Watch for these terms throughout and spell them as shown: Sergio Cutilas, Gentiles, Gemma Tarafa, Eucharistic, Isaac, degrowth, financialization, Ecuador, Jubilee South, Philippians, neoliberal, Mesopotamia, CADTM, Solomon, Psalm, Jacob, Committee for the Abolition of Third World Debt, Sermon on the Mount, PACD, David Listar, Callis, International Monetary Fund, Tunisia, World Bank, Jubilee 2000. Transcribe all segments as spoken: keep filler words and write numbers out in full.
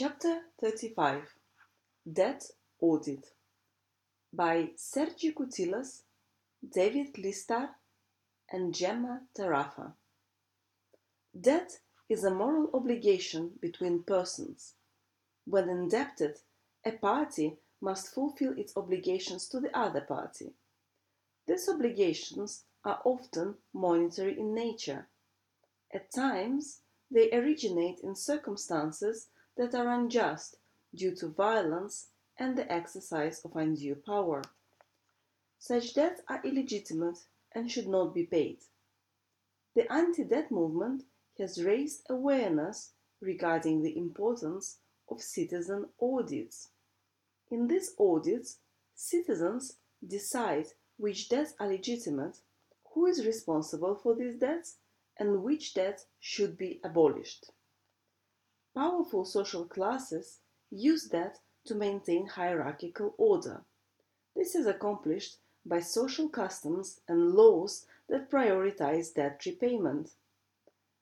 Chapter thirty-five, Debt Audit, by Sergio Cutilas, David Listar, and Gemma Tarafa. Debt is a moral obligation between persons. When indebted, a party must fulfill its obligations to the other party. These obligations are often monetary in nature. At times, they originate in circumstances that are unjust due to violence and the exercise of undue power. Such debts are illegitimate and should not be paid. The anti-debt movement has raised awareness regarding the importance of citizen audits. In these audits, citizens decide which debts are legitimate, who is responsible for these debts, and which debts should be abolished. Powerful social classes use that to maintain hierarchical order. This is accomplished by social customs and laws that prioritize debt repayment.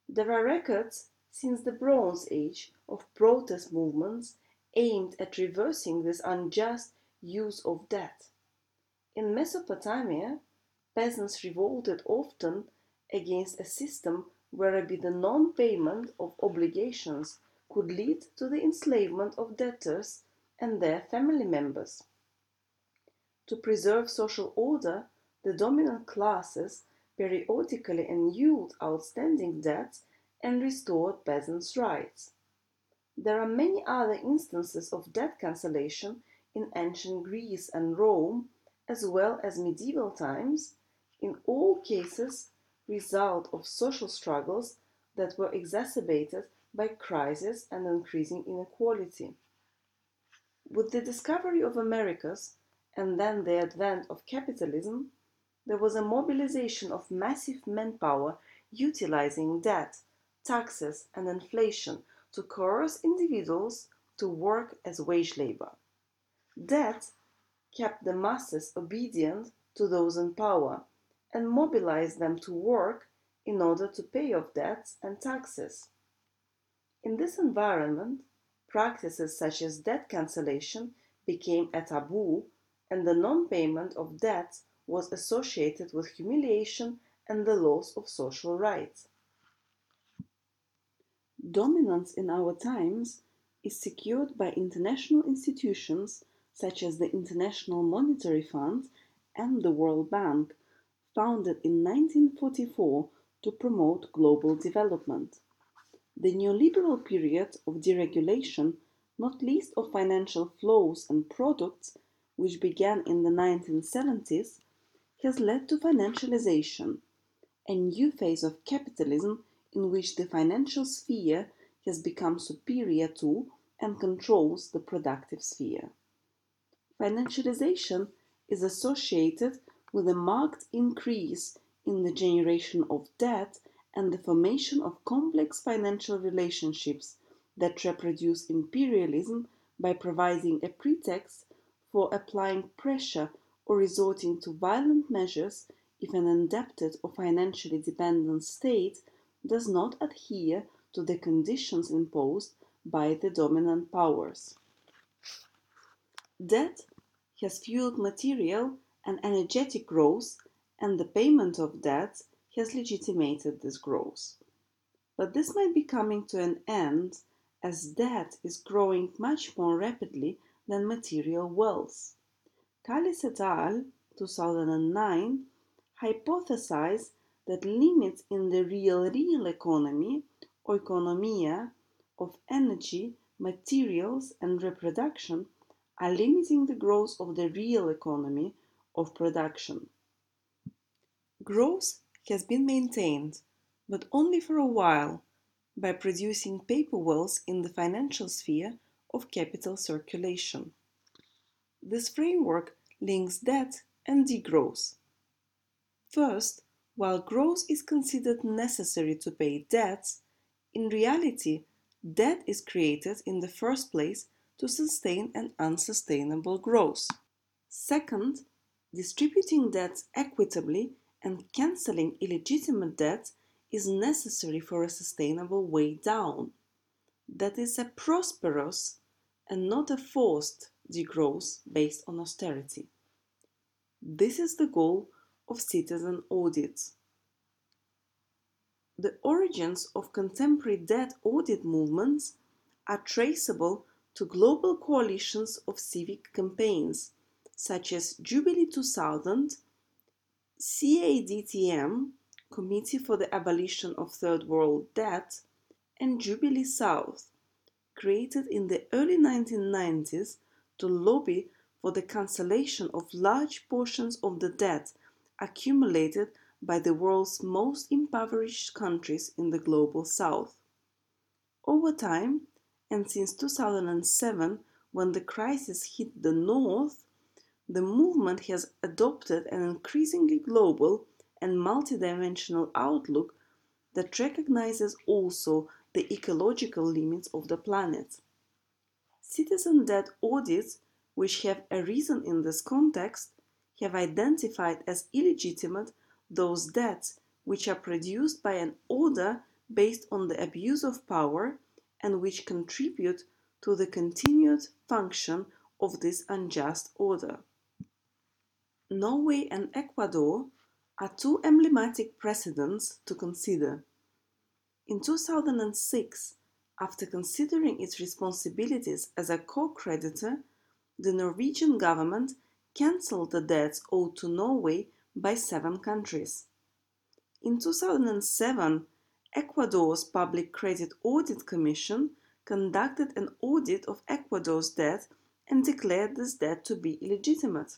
There are records since the Bronze Age of protest movements aimed at reversing this unjust use of debt. In Mesopotamia, peasants revolted often against a system whereby the non-payment of obligations could lead to the enslavement of debtors and their family members. To preserve social order, the dominant classes periodically annulled outstanding debts and restored peasants' rights. There are many other instances of debt cancellation in ancient Greece and Rome, as well as medieval times, in all cases result of social struggles that were exacerbated by crisis and increasing inequality. With the discovery of Americas and then the advent of capitalism, there was a mobilization of massive manpower utilizing debt, taxes, and inflation to coerce individuals to work as wage labor. Debt kept the masses obedient to those in power and mobilized them to work in order to pay off debts and taxes. In this environment, practices such as debt cancellation became a taboo, and the non-payment of debts was associated with humiliation and the loss of social rights. Dominance in our times is secured by international institutions such as the International Monetary Fund and the World Bank, founded in nineteen forty-four to promote global development. The neoliberal period of deregulation, not least of financial flows and products, which began in the nineteen seventies, has led to financialization, a new phase of capitalism in which the financial sphere has become superior to and controls the productive sphere. Financialization is associated with a marked increase in the generation of debt and the formation of complex financial relationships that reproduce imperialism by providing a pretext for applying pressure or resorting to violent measures if an indebted or financially dependent state does not adhere to the conditions imposed by the dominant powers. Debt has fueled material and energetic growth, and the payment of debts has legitimated this growth. But this might be coming to an end, as debt is growing much more rapidly than material wealth. Callis et al. two thousand nine hypothesized that limits in the real real economy, or economia, of energy, materials, and reproduction are limiting the growth of the real economy of production. Growth has been maintained, but only for a while, by producing paper wealth in the financial sphere of capital circulation. This framework links debt and degrowth. First, while growth is considered necessary to pay debts, in reality, debt is created in the first place to sustain an unsustainable growth. Second, distributing debts equitably and cancelling illegitimate debts is necessary for a sustainable way down. that is a prosperous and not a forced degrowth based on austerity. This is the goal of citizen audits. The origins of contemporary debt audit movements are traceable to global coalitions of civic campaigns, such as Jubilee two thousand, C A D T M, Committee for the Abolition of Third World Debt, and Jubilee South, created in the early nineteen nineties to lobby for the cancellation of large portions of the debt accumulated by the world's most impoverished countries in the global South. Over time, and since two thousand seven, when the crisis hit the North, the movement has adopted an increasingly global and multidimensional outlook that recognizes also the ecological limits of the planet. Citizen debt audits, which have arisen in this context, have identified as illegitimate those debts which are produced by an order based on the abuse of power and which contribute to the continued function of this unjust order. Norway and Ecuador are two emblematic precedents to consider. In two thousand six, after considering its responsibilities as a co-creditor, the Norwegian government cancelled the debts owed to Norway by seven countries. In two thousand seven, Ecuador's Public Credit Audit Commission conducted an audit of Ecuador's debt and declared this debt to be illegitimate.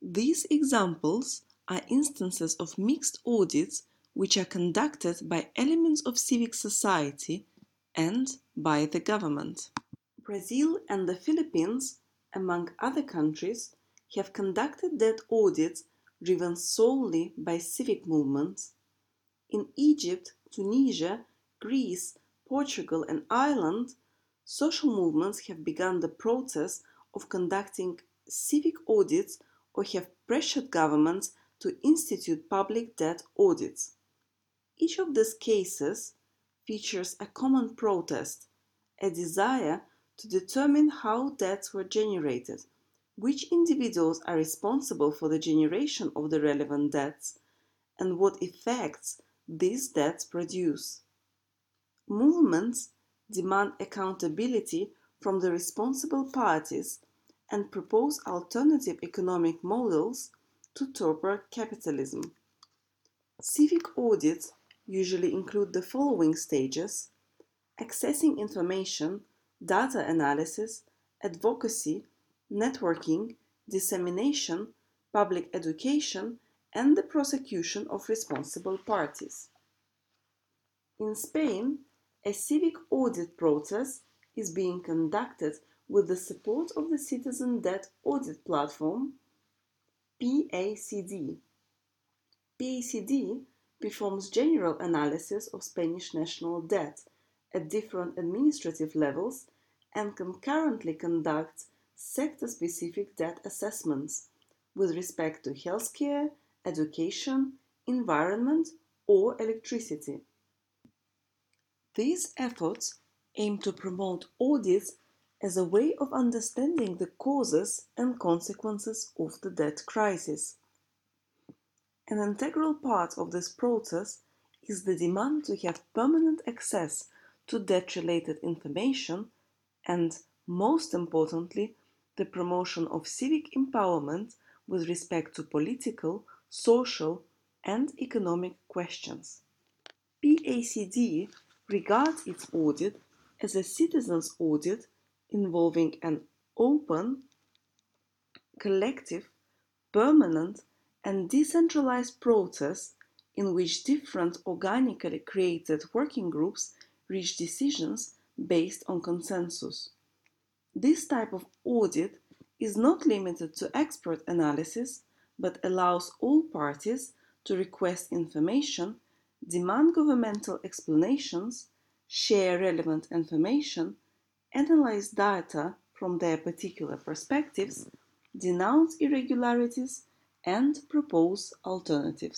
These examples are instances of mixed audits which are conducted by elements of civic society and by the government. Brazil and the Philippines, among other countries, have conducted debt audits driven solely by civic movements. In Egypt, Tunisia, Greece, Portugal, and Ireland, social movements have begun the process of conducting civic audits or have pressured governments to institute public debt audits. Each of these cases features a common protest, a desire to determine how debts were generated, which individuals are responsible for the generation of the relevant debts, and what effects these debts produce. Movements demand accountability from the responsible parties and propose alternative economic models to torpor capitalism. Civic audits usually include the following stages: accessing information, data analysis, advocacy, networking, dissemination, public education, and the prosecution of responsible parties. In Spain, a civic audit process is being conducted with the support of the Citizen Debt Audit Platform, P A C D. P A C D performs general analysis of Spanish national debt at different administrative levels and concurrently conducts sector-specific debt assessments with respect to healthcare, education, environment, or electricity. These efforts aim to promote audits as a way of understanding the causes and consequences of the debt crisis. An integral part of this process is the demand to have permanent access to debt-related information and, most importantly, the promotion of civic empowerment with respect to political, social, and economic questions. P A C D regards its audit as a citizens' audit involving an open, collective, permanent, and decentralized process in which different organically created working groups reach decisions based on consensus. This type of audit is not limited to expert analysis, but allows all parties to request information, demand governmental explanations, share relevant information, analyze data from their particular perspectives, denounce irregularities, and propose alternatives.